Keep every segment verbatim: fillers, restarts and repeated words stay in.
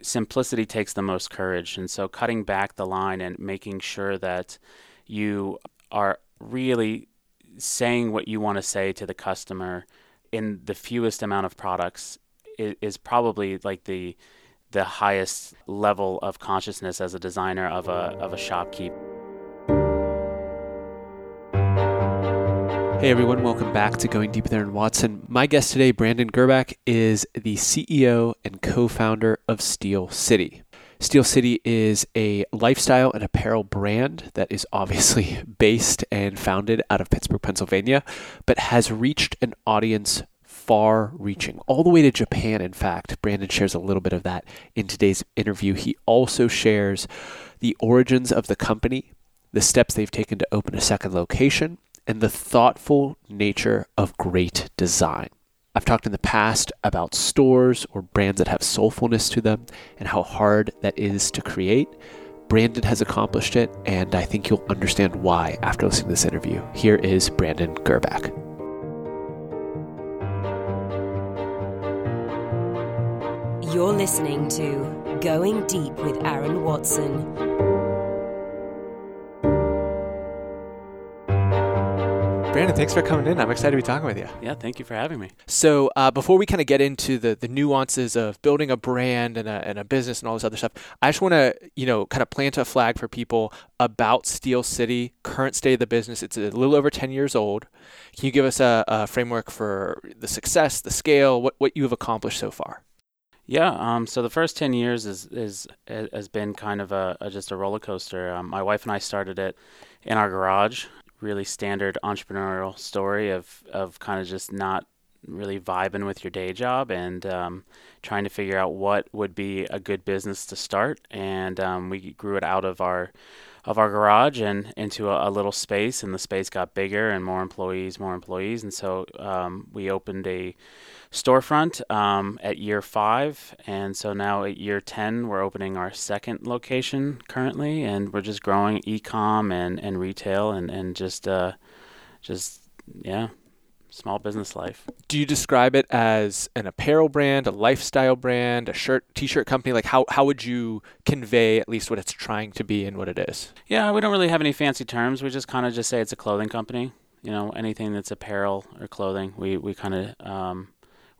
simplicity takes the most courage. And so cutting back the line and making sure that you are really saying what you want to say to the customer in the fewest amount of products is, is probably like the the highest level of consciousness as a designer of a of a shopkeep. Hey everyone, welcome back to Going Deep with Aaron Watson. My guest today, Brandon Gerbach, is the C E O and co-founder of Steel City. Steel City is a lifestyle and apparel brand that is obviously based and founded out of Pittsburgh, Pennsylvania, but has reached an audience far-reaching, all the way to Japan, in fact. Brandon shares a little bit of that in today's interview. He also shares the origins of the company, the steps they've taken to open a second location, and the thoughtful nature of great design. I've talked in the past about stores or brands that have soulfulness to them and how hard that is to create. Brandon has accomplished it, and I think you'll understand why after listening to this interview. Here is Brandon Gerbach. You're listening to Going Deep with Aaron Watson. Brandon, thanks for coming in. I'm excited to be talking with you. Yeah, thank you for having me. So uh, before we kind of get into the, the nuances of building a brand and a, and a business and all this other stuff, I just want to, you know, kind of plant a flag for people about Steel City, current state of the business. It's a little over ten years old. Can you give us a, a framework for the success, the scale, what, what you have accomplished so far? Yeah, um, so the first ten years is, is, is has been kind of a, a just a roller coaster. Um, my wife and I started it in our garage. Really standard entrepreneurial story of, of kind of just not really vibing with your day job and um, trying to figure out what would be a good business to start. And um, we grew it out of our of our garage and into a, a little space, and the space got bigger and more employees, more employees. And so um, we opened a storefront um, at year five. And so now at year ten, we're opening our second location currently, and we're just growing e-com and, and retail and, and just, uh, just, yeah, small business life. Do you describe it as an apparel brand, a lifestyle brand, a shirt, t-shirt company? Like how, how would you convey at least what it's trying to be and what it is? Yeah, we don't really have any fancy terms. We just kind of just say it's a clothing company. You know, anything that's apparel or clothing, we, we kind of, um,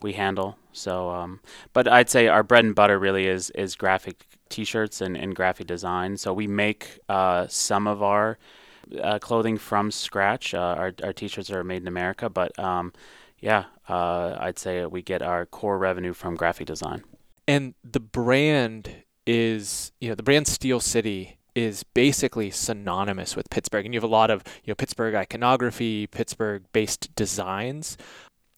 we handle. So, um, but I'd say our bread and butter really is, is graphic t-shirts and, and graphic design. So we make, uh, some of our, Uh, clothing from scratch. Uh, our our t-shirts are made in America, but um, yeah, uh, I'd say we get our core revenue from graphic design. And the brand is, you know, the brand Steel City is basically synonymous with Pittsburgh, and you have a lot of, you know, Pittsburgh iconography, Pittsburgh-based designs.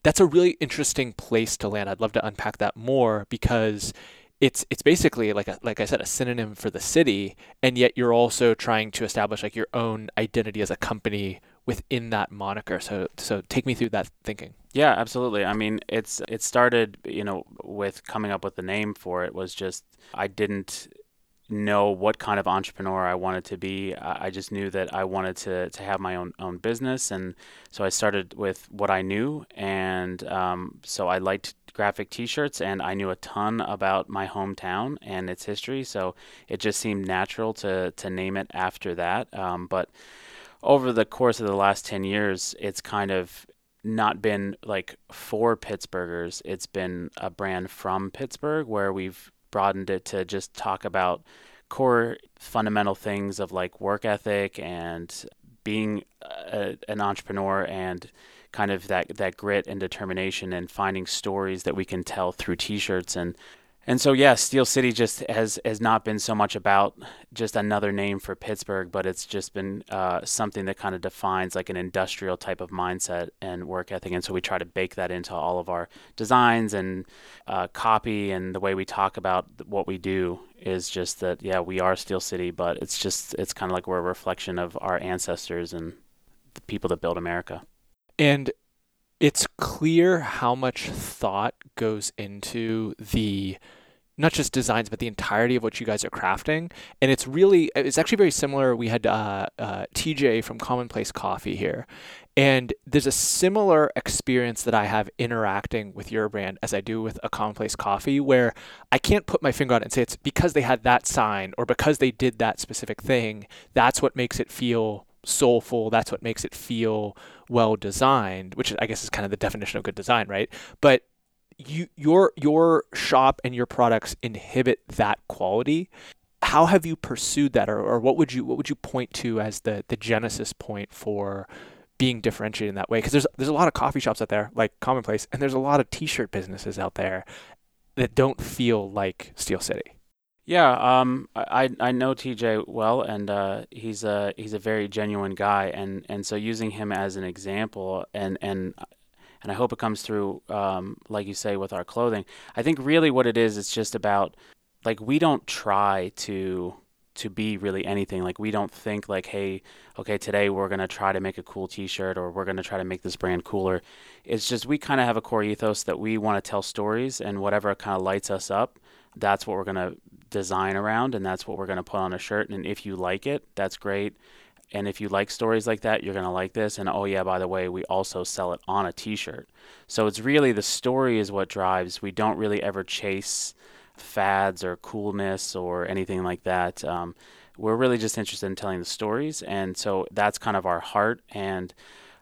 That's a really interesting place to land. I'd love to unpack that more because It's it's basically like a, like I said, a synonym for the city, and yet you're also trying to establish like your own identity as a company within that moniker. So so take me through that thinking. Yeah, absolutely. I mean, it's it started, you know, with coming up with the name for it was just I didn't know what kind of entrepreneur I wanted to be. I just knew that I wanted to, to have my own own business, and so I started with what I knew, and um, so I liked graphic t-shirts, and I knew a ton about my hometown and its history, so it just seemed natural to to name it after that. Um, but over the course of the last ten years, it's kind of not been like for Pittsburghers. It's been a brand from Pittsburgh where we've broadened it to just talk about core fundamental things of like work ethic and being a, an entrepreneur and kind of that, that grit and determination and finding stories that we can tell through t-shirts. And, and so, yeah, Steel City just has, has not been so much about just another name for Pittsburgh, but it's just been uh, something that kind of defines like an industrial type of mindset and work ethic. And so we try to bake that into all of our designs and uh, copy, and the way we talk about what we do is just that, yeah, we are Steel City, but it's just, it's kind of like we're a reflection of our ancestors and the people that built America. And it's clear how much thought goes into the not just designs, but the entirety of what you guys are crafting. And it's really, it's actually very similar. We had uh, uh, T J from Commonplace Coffee here. And there's a similar experience that I have interacting with your brand as I do with a Commonplace Coffee, where I can't put my finger on it and say it's because they had that sign or because they did that specific thing. That's what makes it feel soulful. That's what makes it feel well designed, which I guess is kind of the definition of good design, right? But you, your your shop and your products inhibit that quality. How have you pursued that, or, or what would you what would you point to as the the genesis point for being differentiated in that way? Because there's there's a lot of coffee shops out there like Commonplace, and there's a lot of t-shirt businesses out there that don't feel like Steel City. Yeah, um, I I know T J well, and uh, he's a he's a very genuine guy, and, and so using him as an example, and and. And I hope it comes through, um, like you say, with our clothing. I think really what it is, it's just about, like, we don't try to to be really anything. Like, we don't think, like, hey, okay, today we're going to try to make a cool T-shirt, or we're going to try to make this brand cooler. It's just we kind of have a core ethos that we want to tell stories, and whatever kind of lights us up, that's what we're going to design around, and that's what we're going to put on a shirt. And if you like it, that's great. And if you like stories like that, you're going to like this. And oh yeah, by the way, we also sell it on a t-shirt. So it's really the story is what drives. We don't really ever chase fads or coolness or anything like that. Um, we're really just interested in telling the stories. And so that's kind of our heart, and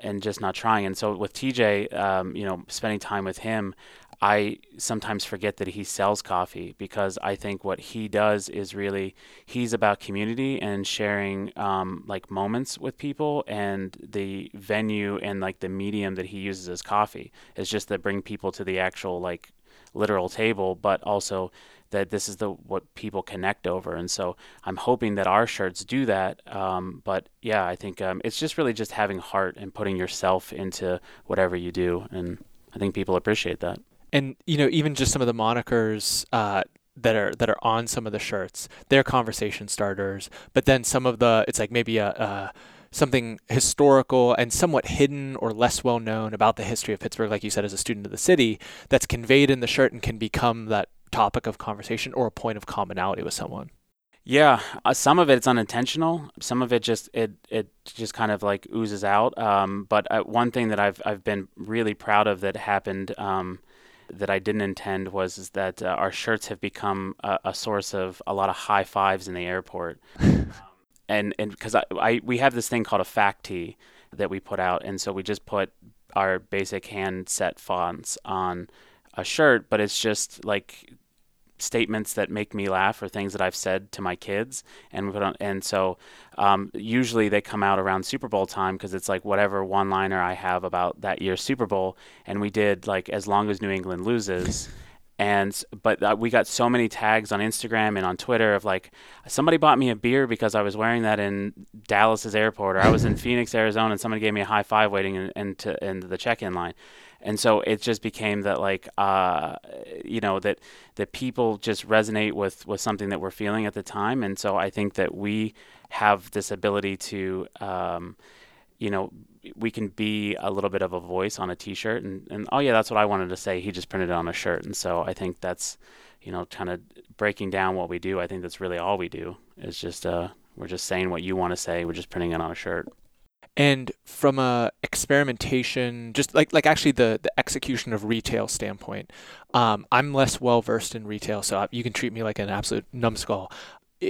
and just not trying. And so with T J, um, you know, spending time with him, I sometimes forget that he sells coffee, because I think what he does is really, he's about community and sharing um, like moments with people, and the venue and like the medium that he uses is coffee. It's just to bring people to the actual like literal table, but also that this is the what people connect over. And so I'm hoping that our shirts do that. Um, but yeah, I think um, it's just really just having heart and putting yourself into whatever you do. And I think people appreciate that. And, you know, even just some of the monikers uh, that are that are on some of the shirts, they're conversation starters. But then some of the, it's like maybe a, a something historical and somewhat hidden or less well known about the history of Pittsburgh, like you said, as a student of the city, that's conveyed in the shirt and can become that topic of conversation or a point of commonality with someone. Yeah, uh, some of it, it's unintentional. Some of it just it it just kind of like oozes out. Um, but uh, one thing that I've I've been really proud of that happened. Um, that I didn't intend was is that uh, our shirts have become a, a source of a lot of high fives in the airport. um, and and because I, I we have this thing called a fact tee that we put out, and so we just put our basic hand set fonts on a shirt, but it's just like statements that make me laugh or things that I've said to my kids, and we put on, and so um, usually they come out around Super Bowl time, because it's like whatever one-liner I have about that year's Super Bowl, and we did like as long as New England loses. And but uh, we got so many tags on Instagram and on Twitter of like, somebody bought me a beer because I was wearing that in Dallas's airport, or I was in Phoenix, Arizona, and somebody gave me a high five waiting in, in, to, in the check-in line. And so it just became that like, uh, you know, that that people just resonate with, with something that we're feeling at the time. And so I think that we have this ability to, um, you know, we can be a little bit of a voice on a t-shirt, and, and oh yeah, that's what I wanted to say. He just printed it on a shirt. And so I think that's, you know, kind of breaking down what we do. I think that's really all we do is just, uh, we're just saying what you want to say. We're just printing it on a shirt. And from a experimentation, just like, like actually the, the execution of retail standpoint, um, I'm less well-versed in retail, so you can treat me like an absolute numbskull.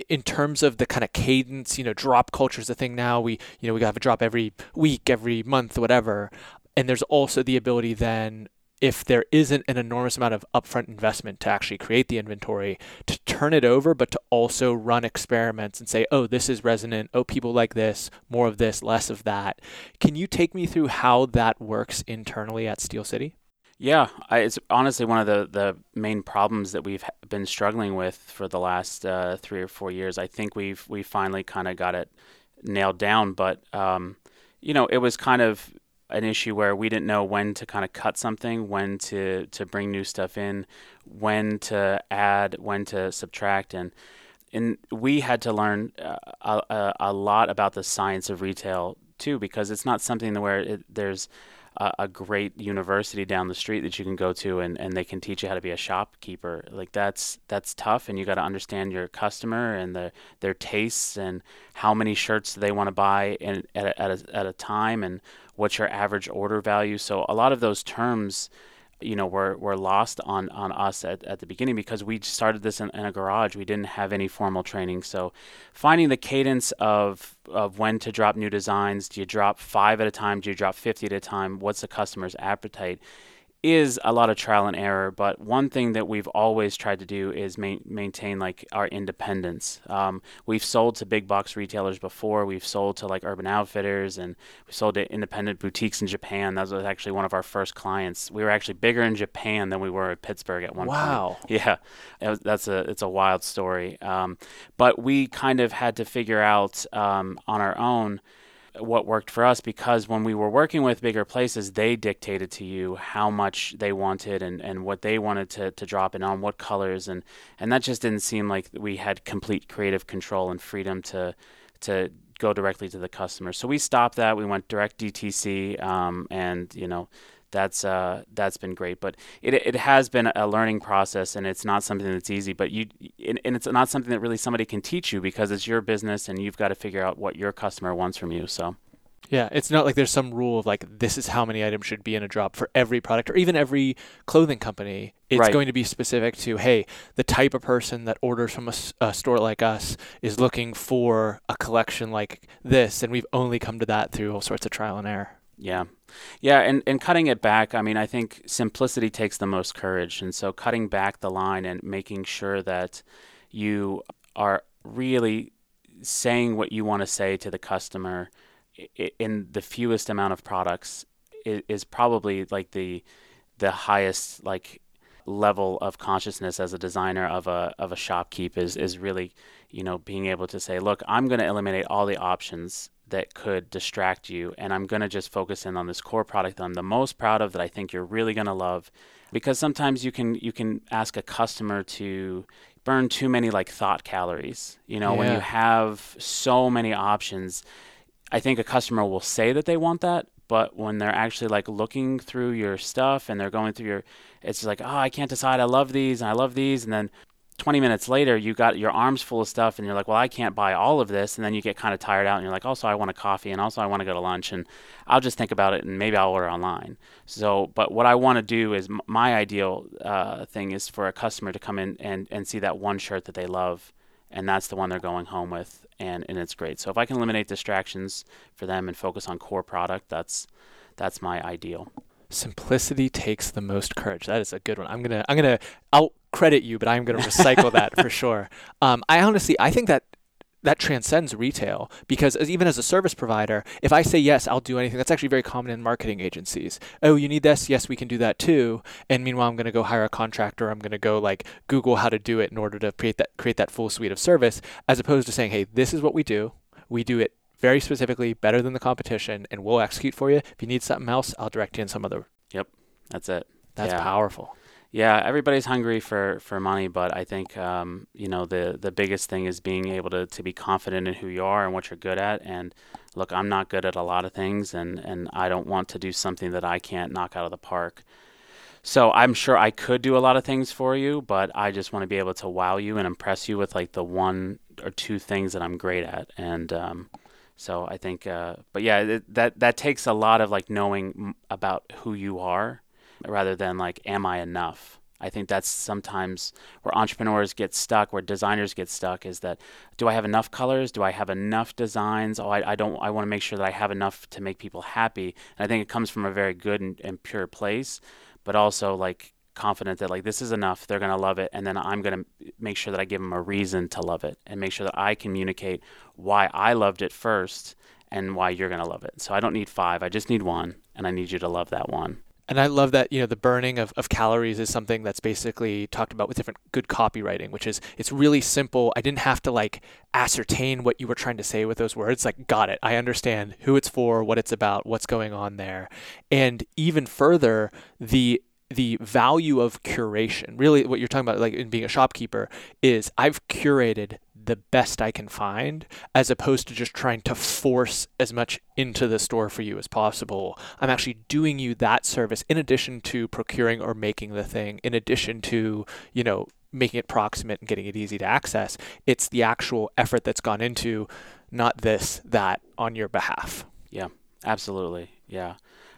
In terms of the kind of cadence, you know, drop culture is the thing now. We, you know, we have a drop every week, every month, whatever. And there's also the ability then, if there isn't an enormous amount of upfront investment to actually create the inventory, to turn it over, but to also run experiments and say, oh, this is resonant. Oh, people like this, more of this, less of that. Can you take me through how that works internally at Steel City? Yeah, I, it's honestly one of the, the main problems that we've been struggling with for the last uh, three or four years. I think we've we finally kind of got it nailed down, but um, you know, it was kind of an issue where we didn't know when to kind of cut something, when to to bring new stuff in, when to add, when to subtract, and and we had to learn a, a, a lot about the science of retail too, because it's not something where it, there's a, a great university down the street that you can go to, and, and they can teach you how to be a shopkeeper. Like that's that's tough, and you got to understand your customer and the, their tastes and how many shirts they want to buy in, at a, at a, at a time, and what's your average order value. So a lot of those terms, you know, were, were lost on, on us at, at the beginning because we started this in, in a garage. We didn't have any formal training. So finding the cadence of, of when to drop new designs, do you drop five at a time? Do you drop fifty at a time? What's the customer's appetite? Is a lot of trial and error, but one thing that we've always tried to do is ma- maintain like our independence. Um, we've sold to big box retailers before. We've sold to like Urban Outfitters, and we sold to independent boutiques in Japan. That was actually one of our first clients. We were actually bigger in Japan than we were at Pittsburgh at one wow. point. Wow. Yeah, that's a it's a wild story. Um, but we kind of had to figure out um, on our own what worked for us, because when we were working with bigger places, they dictated to you how much they wanted and, and what they wanted to, to drop in on, what colors, and, and that just didn't seem like we had complete creative control and freedom to to go directly to the customer. So we stopped that. We went direct D T C, um, and you know that's uh that's been great. But it it has been a learning process, and it's not something that's easy. But you and, and it's not something that really somebody can teach you, because it's your business, and you've got to figure out what your customer wants from you. So yeah, it's not like there's some rule of like this is how many items should be in a drop for every product or even every clothing company. It's right. going to be specific to, hey, the type of person that orders from a, a store like us is looking for a collection like this, and we've only come to that through all sorts of trial and error. Yeah. Yeah. And, and cutting it back, I mean, I think simplicity takes the most courage. And so cutting back the line and making sure that you are really saying what you want to say to the customer in the fewest amount of products is probably like the, the highest like level of consciousness as a designer of a, of a shopkeep is, is really, you know, being able to say, look, I'm going to eliminate all the options that could distract you, and I'm going to just focus in on this core product that I'm the most proud of, that I think you're really going to love. Because sometimes you can you can ask a customer to burn too many like thought calories. You know, yeah. When you have so many options, I think a customer will say that they want that, but when they're actually like looking through your stuff and they're going through your, it's like, oh, I can't decide. I love these and I love these, and then twenty minutes later, you got your arms full of stuff and you're like, well, I can't buy all of this. And then you get kind of tired out and you're like, also, I want a coffee, and also I want to go to lunch, and I'll just think about it and maybe I'll order online. So, but what I want to do is m- my ideal uh, thing is for a customer to come in and, and see that one shirt that they love, and that's the one they're going home with, and, and it's great. So if I can eliminate distractions for them and focus on core product, that's that's my ideal. Simplicity takes the most courage. That is a good one. I'm gonna, I'm gonna, I'll credit you, but I'm gonna recycle that for sure. Um, I honestly, I think that that transcends retail, because as, even as a service provider, if I say yes, I'll do anything. That's actually very common in marketing agencies. Oh, you need this? Yes, we can do that too. And meanwhile, I'm gonna go hire a contractor. I'm gonna go like Google how to do it in order to create that create that full suite of service, as opposed to saying, hey, this is what we do. We do it very specifically, better than the competition, and we'll execute for you. If you need something else, I'll direct you in some other. Yep, that's it. That's yeah. powerful. Yeah, everybody's hungry for, for money, but I think um, you know the, the biggest thing is being able to, to be confident in who you are and what you're good at. And look, I'm not good at a lot of things, and, and I don't want to do something that I can't knock out of the park. So I'm sure I could do a lot of things for you, but I just want to be able to wow you and impress you with like the one or two things that I'm great at. And um, So I think, uh, but yeah, th- that that takes a lot of like knowing m- about who you are, rather than like, am I enough? I think that's sometimes where entrepreneurs get stuck, where designers get stuck, is that, do I have enough colors? Do I have enough designs? Oh, I, I don't, I want to make sure that I have enough to make people happy. And I think it comes from a very good and, and pure place, but also like confident that like, this is enough, they're going to love it. And then I'm going to make sure that I give them a reason to love it, and make sure that I communicate why I loved it first and why you're going to love it. So I don't need five, I just need one, and I need you to love that one. And I love that, you know, the burning of, of calories is something that's basically talked about with different good copywriting, which is, it's really simple. I didn't have to like ascertain what you were trying to say with those words. Like, got it. I understand who it's for, what it's about, what's going on there. And even further, the the value of curation, really what you're talking about, like in being a shopkeeper, is I've curated the best I can find, as opposed to just trying to force as much into the store for you as possible. I'm actually doing you that service in addition to procuring or making the thing, in addition to, you know, making it proximate and getting it easy to access. It's the actual effort that's gone into, not this, that, on your behalf. Yeah, absolutely. Yeah.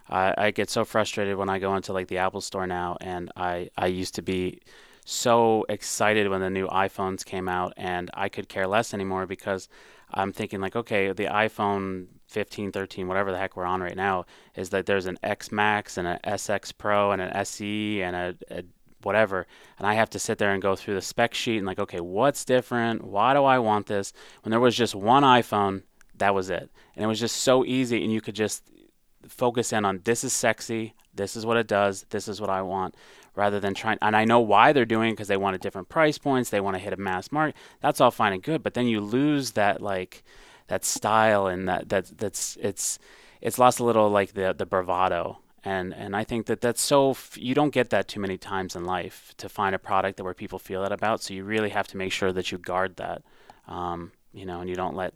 I, I get so frustrated when I go into like the Apple store now, and I, I used to be so excited when the new iPhones came out, and I could care less anymore because I'm thinking like, okay, the iPhone fifteen, thirteen, whatever the heck we're on right now, is that there's an X Max and an S X Pro and an S E and a, a whatever, and I have to sit there and go through the spec sheet and like, okay, what's different? Why do I want this? When there was just one iPhone, that was it. And it was just so easy, and you could just focus in on, this is sexy, this is what it does, this is what I want, rather than trying. And I know why they're doing it, because they want a different price points, they want to hit a mass market. That's all fine and good, but then you lose that like that style, and that that that's it's it's lost a little like the the bravado. And and I think that that's so, f- you don't get that too many times in life, to find a product that where people feel that about. So you really have to make sure that you guard that, um, you know, and you don't let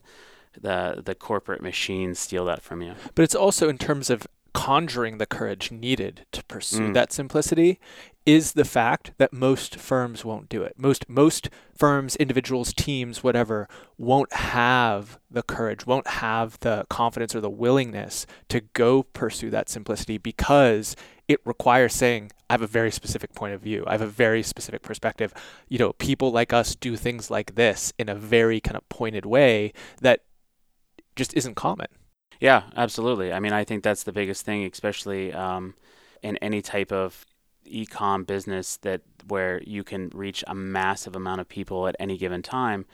the the corporate machine steal that from you. But it's also in terms of conjuring the courage needed to pursue mm. that simplicity, is the fact that most firms won't do it. Most most firms, individuals, teams, whatever, won't have the courage, won't have the confidence or the willingness to go pursue that simplicity, because it requires saying, I have a very specific point of view. I have a very specific perspective. You know, people like us do things like this in a very kind of pointed way that just isn't common. Yeah, absolutely. I mean, I think that's the biggest thing, especially um, in any type of e-com business, that where you can reach a massive amount of people at any given time,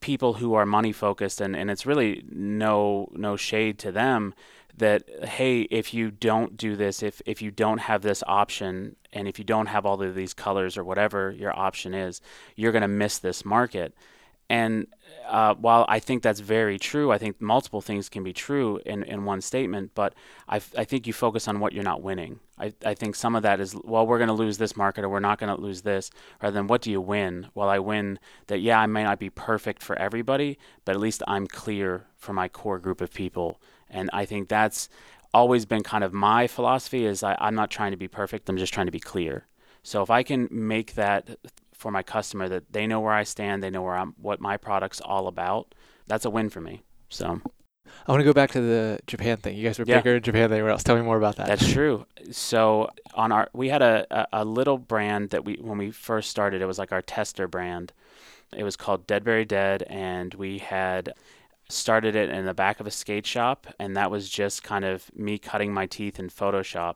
people who are money focused, and, and it's really no no shade to them, that, hey, if you don't do this, if, if you don't have this option, and if you don't have all of these colors or whatever your option is, you're going to miss this market. And uh, while I think that's very true, I think multiple things can be true in, in one statement, but I, f- I think you focus on what you're not winning. I, I think some of that is, well, we're going to lose this market, or we're not going to lose this, rather than what do you win? Well, I win that, yeah, I may not be perfect for everybody, but at least I'm clear for my core group of people. And I think that's always been kind of my philosophy, is I, I'm not trying to be perfect, I'm just trying to be clear. So if I can make that th- for my customer, that they know where I stand, they know where I'm, what my product's all about, that's a win for me. So I want to go back to the Japan thing. You guys were yeah. bigger in Japan than anywhere else. Tell me more about that. That's true. So on our, we had a, a, a little brand that we, when we first started, it was like our tester brand. It was called Deadberry Dead, and we had started it in the back of a skate shop, and that was just kind of me cutting my teeth in Photoshop.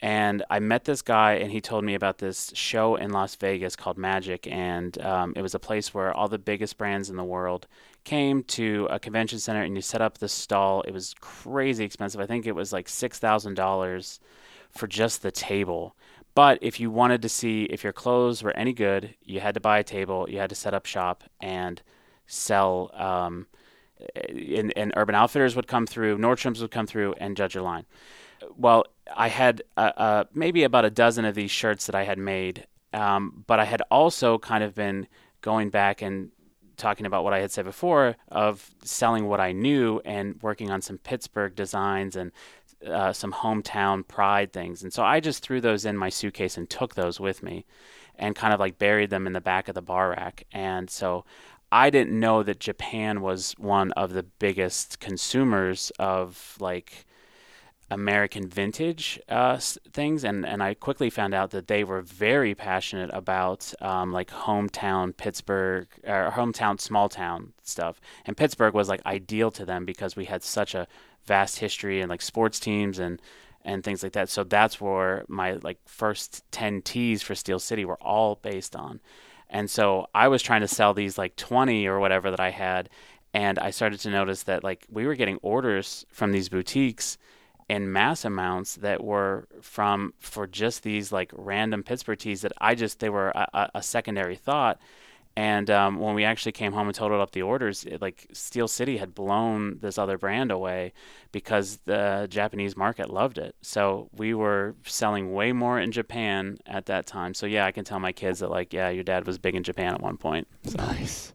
And I met this guy, and he told me about this show in Las Vegas called Magic, and um, it was a place where all the biggest brands in the world came to a convention center, and you set up this stall. It was crazy expensive. I think it was like six thousand dollars for just the table. But if you wanted to see if your clothes were any good, you had to buy a table, you had to set up shop, and sell. Um, and, and Urban Outfitters would come through, Nordstrom's would come through, and judge your line. Well, I had uh, uh, maybe about a dozen of these shirts that I had made, um, but I had also kind of been going back and talking about what I had said before of selling what I knew, and working on some Pittsburgh designs and uh, some hometown pride things. And so I just threw those in my suitcase and took those with me, and kind of like buried them in the back of the bar rack. And so I didn't know that Japan was one of the biggest consumers of like American vintage uh, things, and, and I quickly found out that they were very passionate about um, like hometown Pittsburgh, or hometown small town stuff. And Pittsburgh was like ideal to them, because we had such a vast history, and like sports teams and and things like that. So that's where my like first ten tees for Steel City were all based on. And so I was trying to sell these like twenty or whatever that I had, and I started to notice that like we were getting orders from these boutiques in mass amounts that were from, for just these like random Pittsburgh tees that I just, they were a, a secondary thought. And um, when we actually came home and totaled up the orders, it, like Steel City had blown this other brand away, because the Japanese market loved it. So we were selling way more in Japan at that time. So yeah, I can tell my kids that like, yeah, your dad was big in Japan at one point. So. Nice.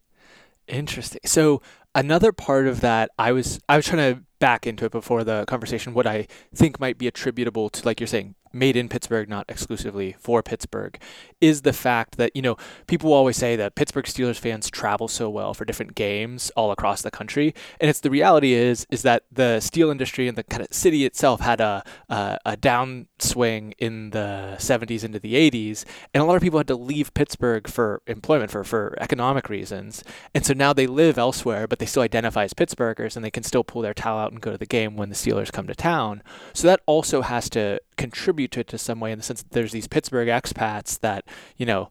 Interesting. So another part of that, I was I was trying to back into it before the conversation, what I think might be attributable to, like you're saying, made in Pittsburgh, not exclusively for Pittsburgh, is the fact that, you know, people always say that Pittsburgh Steelers fans travel so well for different games all across the country. And it's the reality is, is that the steel industry and the kind of city itself had a, a, a downswing in the seventies into the eighties. And a lot of people had to leave Pittsburgh for employment, for, for economic reasons. And so now they live elsewhere, but they still identify as Pittsburghers, and they can still pull their towel out and go to the game when the Steelers come to town. So that also has to contribute to it to some way, in the sense that there's these Pittsburgh expats that, you know,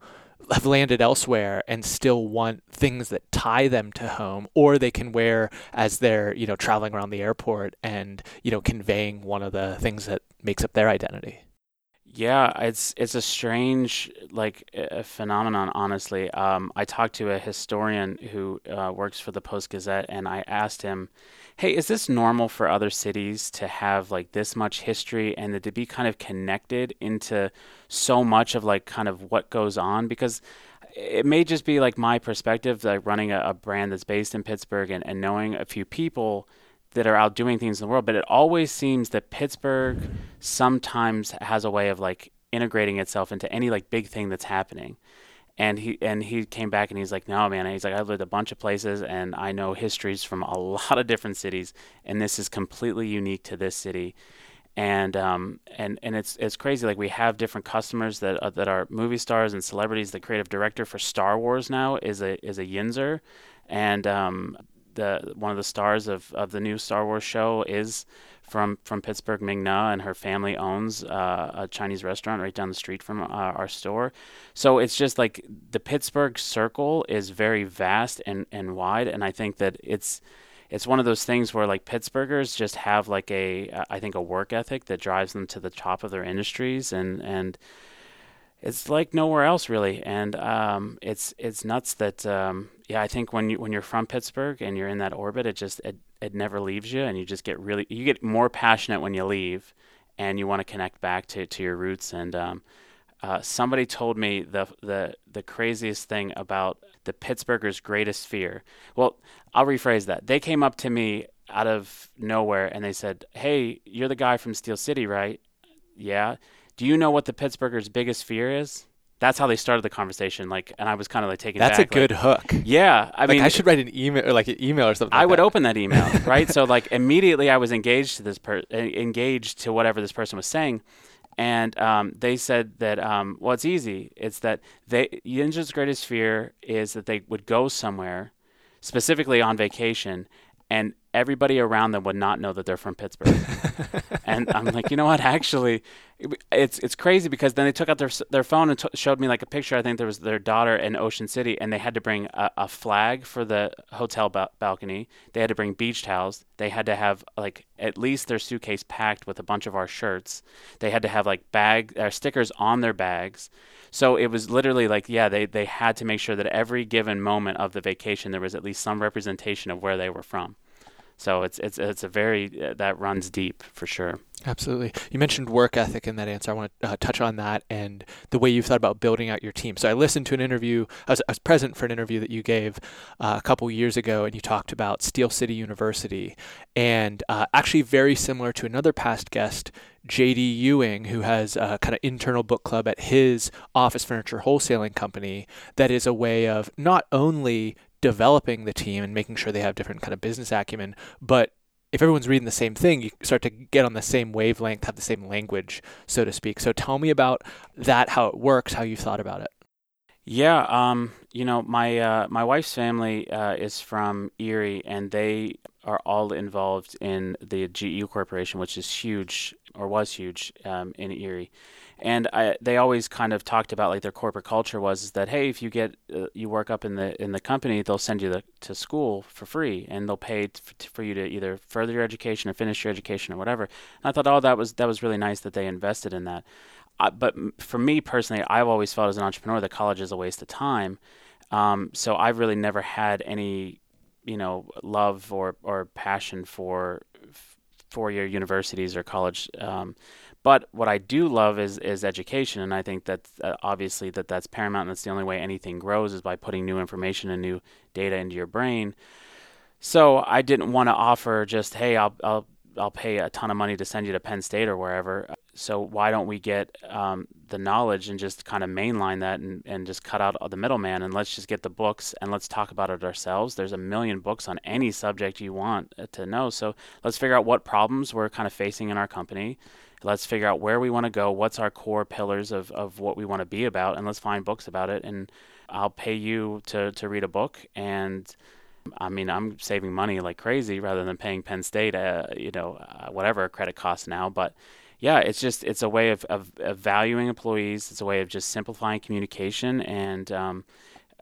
have landed elsewhere and still want things that tie them to home, or they can wear as they're, you know, traveling around the airport and, you know, conveying one of the things that makes up their identity. Yeah, it's it's a strange like uh, phenomenon, honestly. Um, I talked to a historian who uh, works for the Post-Gazette, and I asked him, hey, is this normal for other cities to have like this much history and to be kind of connected into so much of like kind of what goes on? Because it may just be like my perspective, like running a, a brand that's based in Pittsburgh and, and knowing a few people that are out doing things in the world, but it always seems that Pittsburgh sometimes has a way of like integrating itself into any like big thing that's happening. And he and he came back and he's like, no, man. He's like, I've lived a bunch of places and I know histories from a lot of different cities, and this is completely unique to this city. And um and, and it's it's crazy. Like we have different customers that uh, that are movie stars and celebrities. The creative director for Star Wars now is a is a Yinzer, and um. The one of the stars of, of the new Star Wars show is from, from Pittsburgh, Ming-Na, and her family owns uh, a Chinese restaurant right down the street from uh, our store. So it's just like the Pittsburgh circle is very vast and, and wide, and I think that it's it's one of those things where like Pittsburghers just have like a uh, I think a work ethic that drives them to the top of their industries, and and it's like nowhere else really. And um, it's it's nuts that. Um, Yeah, I think when you when you're from Pittsburgh and you're in that orbit, it just it, it never leaves you, and you just get really you get more passionate when you leave, and you want to connect back to, to your roots. And um, uh, somebody told me the the the craziest thing about the Pittsburghers' greatest fear. Well, I'll rephrase that. They came up to me out of nowhere and they said, "Hey, you're the guy from Steel City, right? Yeah. Do you know what the Pittsburghers' biggest fear is?" That's how they started the conversation, like, and I was kind of like taken back. That's a good hook. Yeah, I mean, I should write an email or like an email or something. I would open that email, right? So like immediately, I was engaged to this per engaged to whatever this person was saying, and um, they said that um, well, it's easy. It's that they Yinzer's greatest fear is that they would go somewhere, specifically on vacation, and everybody around them would not know that they're from Pittsburgh. And I'm like, you know what? Actually, it's it's crazy because then they took out their their phone and t showed me like a picture. I think there was their daughter in Ocean City, and they had to bring a, a flag for the hotel ba balcony. They had to bring beach towels. They had to have like at least their suitcase packed with a bunch of our shirts. They had to have like bag uh, stickers on their bags. So it was literally like, yeah, they they had to make sure that every given moment of the vacation there was at least some representation of where they were from. So it's it's it's a very uh, that runs deep for sure. Absolutely. You mentioned work ethic in that answer. I want to uh, touch on that and the way you've thought about building out your team. So I listened to an interview. I was, I was present for an interview that you gave uh, a couple years ago, and you talked about Steel City University, and uh, actually very similar to another past guest, J D Ewing, who has a kind of internal book club at his office furniture wholesaling company that is a way of not only developing the team and making sure they have different kind of business acumen, but if everyone's reading the same thing, you start to get on the same wavelength, have the same language, so to speak. So tell me about that, how it works, how you thought about it. Yeah, um, you know, my uh, my wife's family uh, is from Erie, and they are all involved in the G E corporation, which is huge, or was huge, um, in Erie. And I, they always kind of talked about like their corporate culture was is that, hey, if you get uh, you work up in the in the company, they'll send you the, to school for free, and they'll pay t for you to either further your education or finish your education or whatever. And I thought, oh, that was that was really nice that they invested in that. Uh, but for me personally, I've always felt as an entrepreneur that college is a waste of time. Um, so I've really never had any, you know, love or, or passion for four-year universities or college. Um, but what I do love is is education, and I think that uh, obviously that that's paramount, and that's the only way anything grows is by putting new information and new data into your brain. So I didn't want to offer just, hey, I'll I'll I'll pay a ton of money to send you to Penn State or wherever. So why don't we get um, the knowledge and just kind of mainline that and, and just cut out the middleman, and let's just get the books and let's talk about it ourselves. There's a million books on any subject you want to know. So let's figure out what problems we're kind of facing in our company. Let's figure out where we want to go, what's our core pillars of, of what we want to be about, and let's find books about it. And I'll pay you to, to read a book, and I mean, I'm saving money like crazy rather than paying Penn State, uh, you know, uh, whatever credit costs now. But yeah, it's just, it's a way of, of, of valuing employees. It's a way of just simplifying communication and um,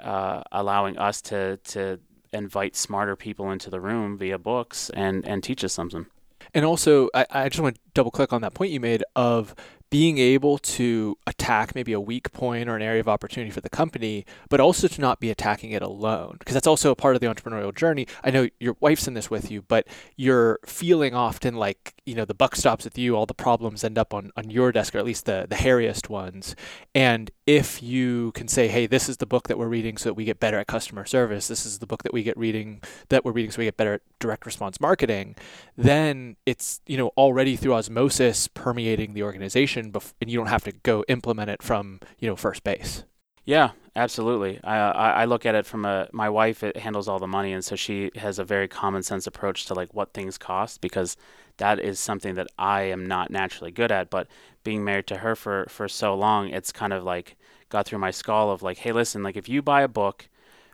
uh, allowing us to, to invite smarter people into the room via books and, and teach us something. And also, I, I just want to double click on that point you made of being able to attack maybe a weak point or an area of opportunity for the company, but also to not be attacking it alone, because that's also a part of the entrepreneurial journey. I know your wife's in this with you, but you're feeling often like, you know, the buck stops with you, all the problems end up on, on your desk, or at least the, the hairiest ones. And if you can say, hey, this is the book that we're reading so that we get better at customer service, this is the book that we get reading that we're reading so we get better at direct response marketing, then it's, you know, already through osmosis permeating the organization. Bef- and you don't have to go implement it from, you know, first base. Yeah, absolutely. I, I I look at it from a, my wife it handles all the money. And so she has a very common sense approach to like what things cost, because that is something that I am not naturally good at. But being married to her for, for so long, it's kind of like got through my skull of like, hey, listen, like if you buy a book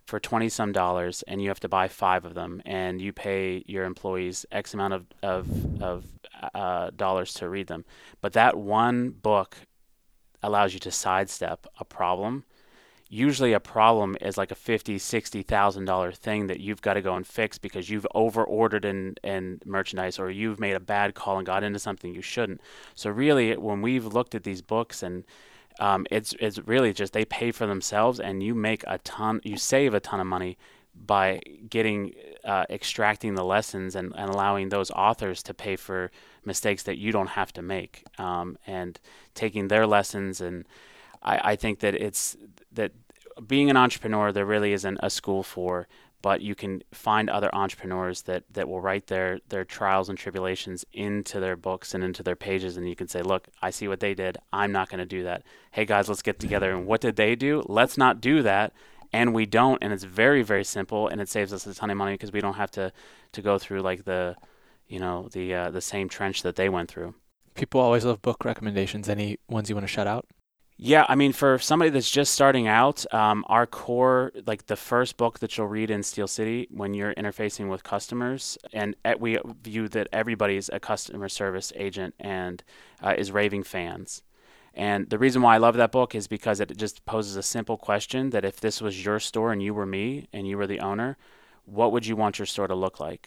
for twenty some dollars and you have to buy five of them and you pay your employees X amount of, of, of uh, dollars to read them. But that one book allows you to sidestep a problem. Usually a problem is like a fifty thousand dollars, sixty thousand dollars thing that you've got to go and fix because you've over ordered in, in merchandise, or you've made a bad call and got into something you shouldn't. So really when we've looked at these books and Um, it's it's really just they pay for themselves, and you make a ton, you save a ton of money by getting uh, extracting the lessons and, and allowing those authors to pay for mistakes that you don't have to make, um, and taking their lessons. And I, I think that it's that being an entrepreneur, there really isn't a school for, but you can find other entrepreneurs that, that will write their, their trials and tribulations into their books and into their pages. And you can say, look, I see what they did. I'm not going to do that. Hey guys, let's get together. And what did they do? Let's not do that. And we don't. And it's very, very simple. And it saves us a ton of money because we don't have to, to go through like the, you know, the, uh, the same trench that they went through. People always love book recommendations. Any ones you want to shout out? Yeah, I mean, for somebody that's just starting out, um, our core, like the first book that you'll read in Steel City when you're interfacing with customers, and at, we view that everybody's a customer service agent, and uh, is Raving Fans. And the reason why I love that book is because it just poses a simple question that if this was your store and you were me and you were the owner, what would you want your store to look like?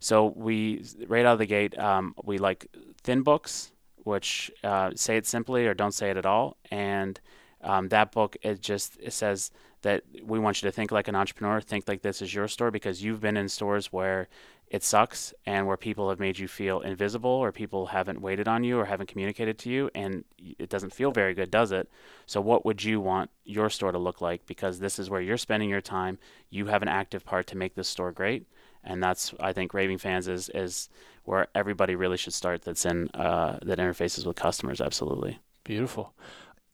So we, right out of the gate, um, we like thin books, which uh, say it simply or don't say it at all. And um, that book, it just it says that we want you to think like an entrepreneur, think like this is your store, because you've been in stores where it sucks and where people have made you feel invisible, or people haven't waited on you or haven't communicated to you, and it doesn't feel very good, does it? So what would you want your store to look like? Because this is where you're spending your time. You have an active part to make this store great. And that's, I think, Raving Fans is is where everybody really should start that's in uh, that interfaces with customers. Absolutely. Beautiful.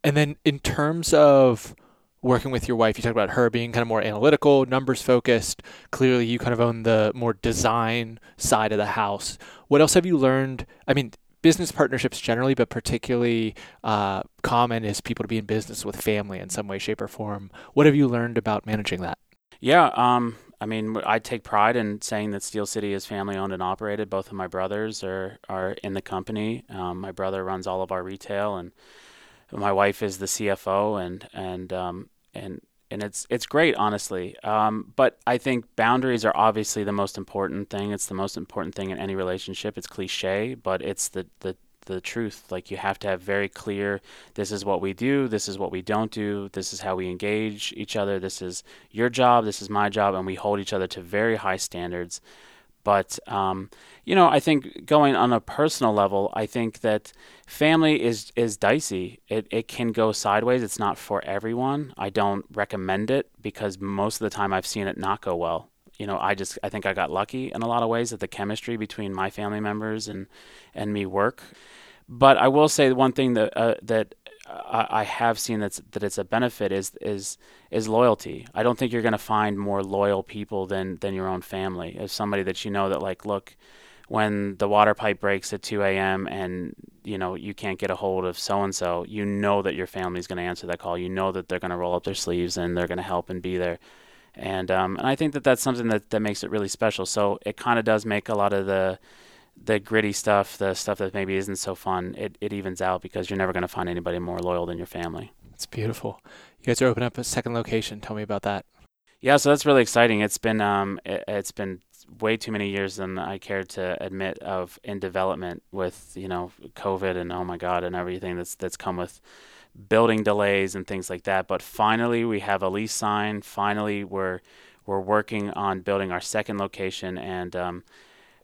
And then in terms of working with your wife, you talked about her being kind of more analytical, numbers focused. Clearly, you kind of own the more design side of the house. What else have you learned? I mean, business partnerships generally, but particularly uh, common is people to be in business with family in some way, shape, or form. What have you learned about managing that? Yeah. Um, I mean, I take pride in saying that Steel City is family owned and operated. Both of my brothers are, are in the company. Um, my brother runs all of our retail, and my wife is the C F O, and, and, um, and, and it's, it's great, honestly. Um, but I think boundaries are obviously the most important thing. It's the most important thing in any relationship. It's cliche, but it's the, the, the truth. Like, you have to have very clear, this is what we do, this is what we don't do, this is how we engage each other, this is your job, this is my job, and we hold each other to very high standards. But, um, you know, I think going on a personal level, I think that family is, is dicey. It it can go sideways. It's not for everyone. I don't recommend it because most of the time I've seen it not go well. You know, I just I think I got lucky in a lot of ways that the chemistry between my family members and, and me work. But I will say one thing that uh, that I have seen that's that it's a benefit is is is loyalty. I don't think you're going to find more loyal people than than your own family. As somebody that you know that like, look, when the water pipe breaks at two a.m. and you know you can't get a hold of so and so, you know that your family's going to answer that call. You know that they're going to roll up their sleeves and they're going to help and be there. And um and I think that that's something that that makes it really special. So it kind of does make a lot of the the gritty stuff, the stuff that maybe isn't so fun, it, it evens out because you're never going to find anybody more loyal than your family. It's beautiful. You guys are opening up a second location. Tell me about that. Yeah, so that's really exciting. It's been um, it, it's been way too many years than I cared to admit of in development with, you know, COVID and oh my God and everything that's that's come with building delays and things like that. But finally, we have a lease signed. Finally, we're we're working on building our second location and. Um,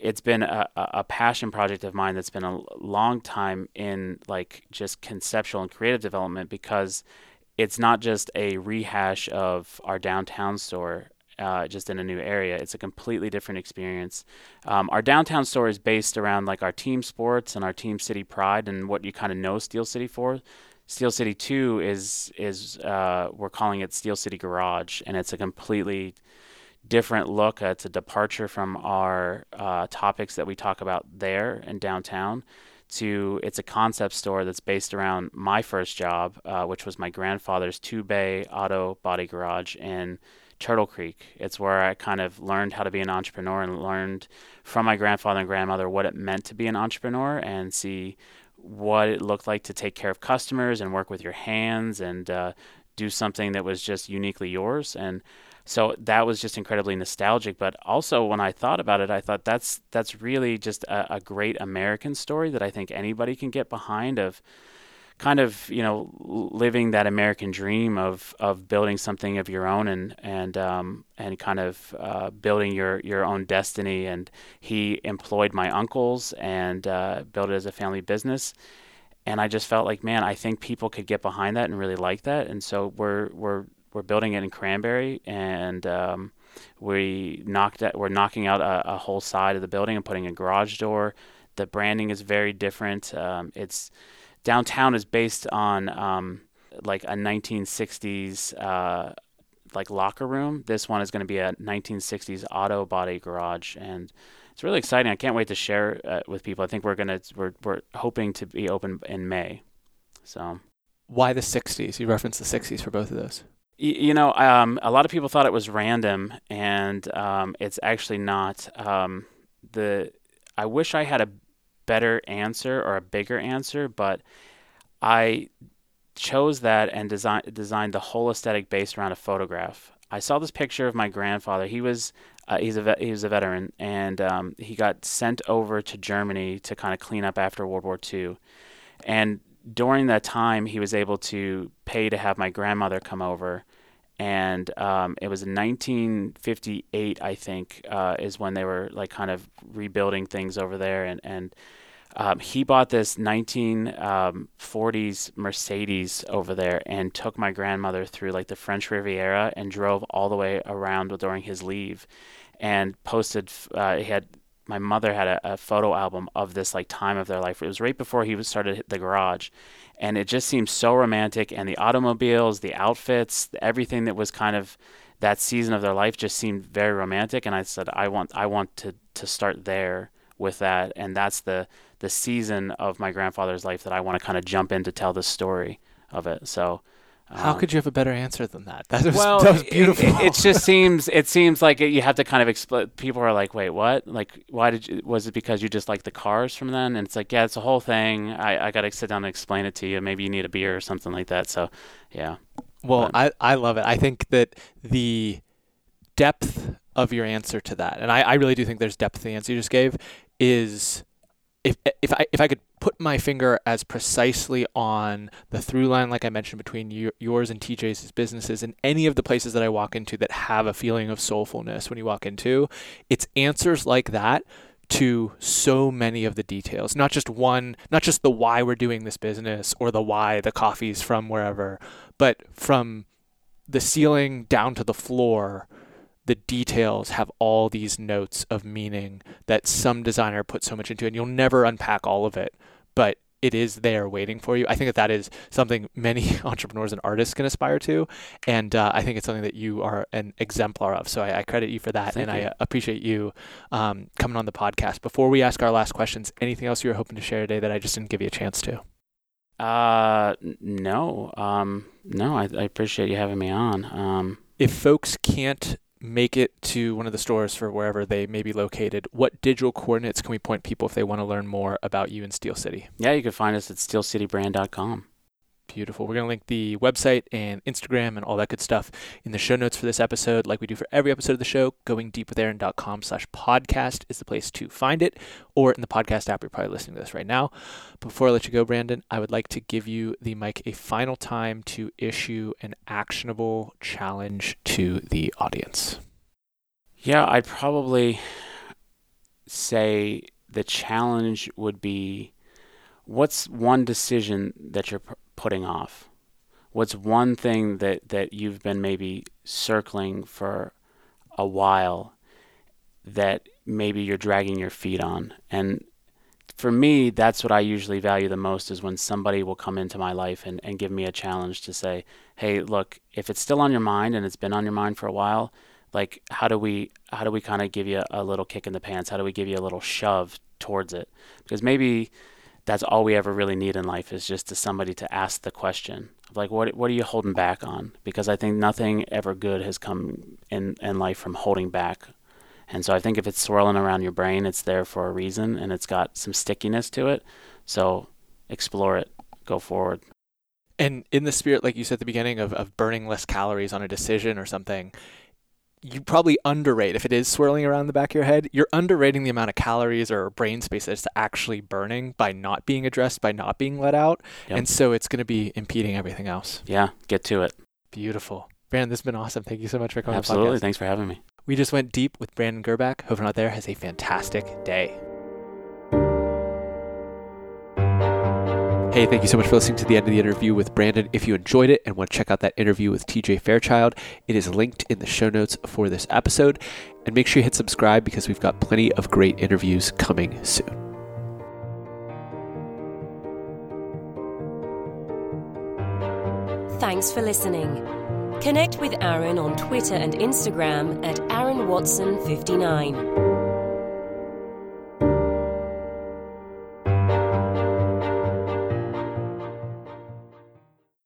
It's been a, a passion project of mine that's been a long time in like just conceptual and creative development because it's not just a rehash of our downtown store uh, just in a new area. It's a completely different experience. Um, our downtown store is based around like our team sports and our team city pride and what you kind of know Steel City for. Steel City two is, is uh, we're calling it Steel City Garage, and it's a completely different look. Uh, it's a departure from our uh, topics that we talk about there in downtown to it's a concept store that's based around my first job, uh, which was my grandfather's two-bay auto body garage in Turtle Creek. It's where I kind of learned how to be an entrepreneur and learned from my grandfather and grandmother what it meant to be an entrepreneur and see what it looked like to take care of customers and work with your hands and uh, do something that was just uniquely yours. And so that was just incredibly nostalgic. But also when I thought about it, I thought that's that's really just a, a great American story that I think anybody can get behind of kind of, you know, living that American dream of, of building something of your own and and um, and kind of uh, building your, your own destiny. And he employed my uncles and uh, built it as a family business. And I just felt like, man, I think people could get behind that and really like that. And so we're we're We're building it in Cranberry, and um, we knocked at, we're knocking out a, a whole side of the building and putting a garage door. The branding is very different. Um, it's downtown is based on um, like a nineteen sixties uh, like locker room. This one is going to be a nineteen sixties auto body garage, and it's really exciting. I can't wait to share uh, with people. I think we're gonna we're we're hoping to be open in May. So, why the sixties? You referenced the sixties for both of those. You know, um, a lot of people thought it was random, and um, it's actually not. Um, the I wish I had a better answer or a bigger answer, but I chose that and design, designed the whole aesthetic based around a photograph. I saw this picture of my grandfather. He was uh, he's a vet, he was a veteran, and um, he got sent over to Germany to kind of clean up after World War Two, and during that time, he was able to pay to have my grandmother come over, and um, it was in nineteen fifty-eight, I think, uh, is when they were like kind of rebuilding things over there, and and um, he bought this nineteen forties Mercedes over there and took my grandmother through like the French Riviera and drove all the way around during his leave, and posted. Uh, he had. My mother had a, a photo album of this like time of their life. It was right before he was started the garage, and it just seemed so romantic. And the automobiles, the outfits, everything that was kind of that season of their life just seemed very romantic. And I said, I want, I want to, to start there with that. And that's the, the season of my grandfather's life that I want to kind of jump in to tell the story of it. So, How um, could you have a better answer than that? That was, well, that was beautiful. It, it, it just seems it seems like it, you have to kind of explain. People are like, "Wait, what? Like, why did you? Was it because you just like the cars from then?" And it's like, yeah, it's a whole thing. I, I got to sit down and explain it to you. Maybe you need a beer or something like that. So, yeah. Well, um, I, I love it. I think that the depth of your answer to that, and I, I really do think there's depth to the answer you just gave, is if if I if I could put my finger as precisely on the through line, like I mentioned, between you, yours and T J's businesses, and any of the places that I walk into that have a feeling of soulfulness when you walk into, it's answers like that to so many of the details, not just one, not just the why we're doing this business or the why the coffee's from wherever, but from the ceiling down to the floor, the details have all these notes of meaning that some designer put so much into, and you'll never unpack all of it, but it is there waiting for you. I think that that is something many entrepreneurs and artists can aspire to. And uh, I think it's something that you are an exemplar of. So I, I credit you for that. Thank and you. I appreciate you um, coming on the podcast. Before we ask our last questions, anything else you were hoping to share today that I just didn't give you a chance to? Uh, no. Um, no, I, I appreciate you having me on. Um, if folks can't make it to one of the stores for wherever they may be located, what digital coordinates can we point people if they want to learn more about you in Steel City? Yeah, you can find us at steel city brand dot com. Beautiful. We're going to link the website and Instagram and all that good stuff in the show notes for this episode. Like we do for every episode of the show, goingdeepwithaaron.com slash podcast is the place to find it, or in the podcast app. You're probably listening to this right now. Before I let you go, Brandon, I would like to give you the mic a final time to issue an actionable challenge to the audience. Yeah, I'd probably say the challenge would be, what's one decision that you're putting off? What's one thing that, that you've been maybe circling for a while that maybe you're dragging your feet on? And for me, that's what I usually value the most, is when somebody will come into my life and, and give me a challenge to say, hey, look, if it's still on your mind and it's been on your mind for a while, like how do we how do we kind of give you a, a little kick in the pants? How do we give you a little shove towards it? Because maybe that's all we ever really need in life, is just to somebody to ask the question of like, what what are you holding back on? Because I think nothing ever good has come in, in life from holding back. And so I think if it's swirling around your brain, it's there for a reason and it's got some stickiness to it. So explore it, go forward. And in the spirit, like you said at the beginning, of, of burning less calories on a decision or something, you probably underrate, if it is swirling around the back of your head, you're underrating the amount of calories or brain space that's actually burning by not being addressed, by not being let out. Yep. And so it's going to be impeding everything else. Yeah, get to it. Beautiful. Brandon, this has been awesome. Thank you so much for coming on the podcast. Absolutely. Thanks for having me. We just went deep with Brandon Gerbach. Hope everyone out there has a fantastic day. Hey, thank you so much for listening to the end of the interview with Brandon. If you enjoyed it and want to check out that interview with T J Fairchild, it is linked in the show notes for this episode. And make sure you hit subscribe, because we've got plenty of great interviews coming soon. Thanks for listening. Connect with Aaron on Twitter and Instagram at Aaron Watson fifty-nine.